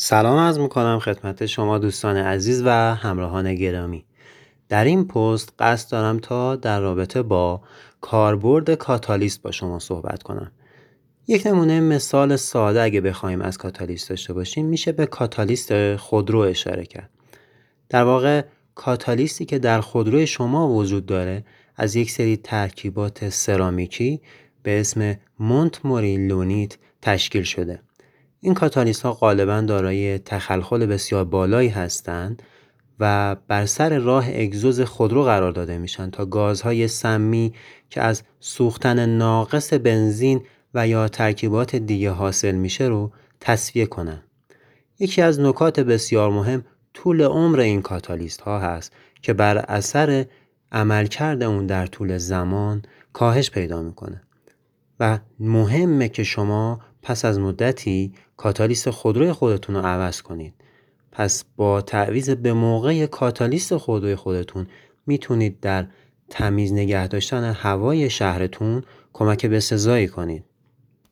سلام عرض میکنم خدمت شما دوستان عزیز و همراهان گرامی. در این پست قصد دارم تا در رابطه با کاربرد کاتالیست با شما صحبت کنم. یک نمونه مثال ساده اگه بخوایم از کاتالیست داشته باشیم میشه به کاتالیست خودرو اشاره کرد. در واقع کاتالیستی که در خودروی شما وجود داره از یک سری ترکیبات سرامیکی به اسم مونتموریلونیت تشکیل شده. این کاتالیست ها غالباً دارای تخلخل بسیار بالایی هستند و بر سر راه اگزوز خودرو قرار داده میشن تا گازهای سمی که از سوختن ناقص بنزین و یا ترکیبات دیگه حاصل میشه رو تصفیه کنن. یکی از نکات بسیار مهم طول عمر این کاتالیست ها هست که بر اثر عملکرد اون در طول زمان کاهش پیدا میکنه و مهمه که شما پس از مدتی کاتالیست خودروی خودتون رو عوض کنید. پس با تعویض به موقع کاتالیست خودروی خودتون میتونید در تمیز نگه داشتن هوای شهرتون کمک بسزایی کنید.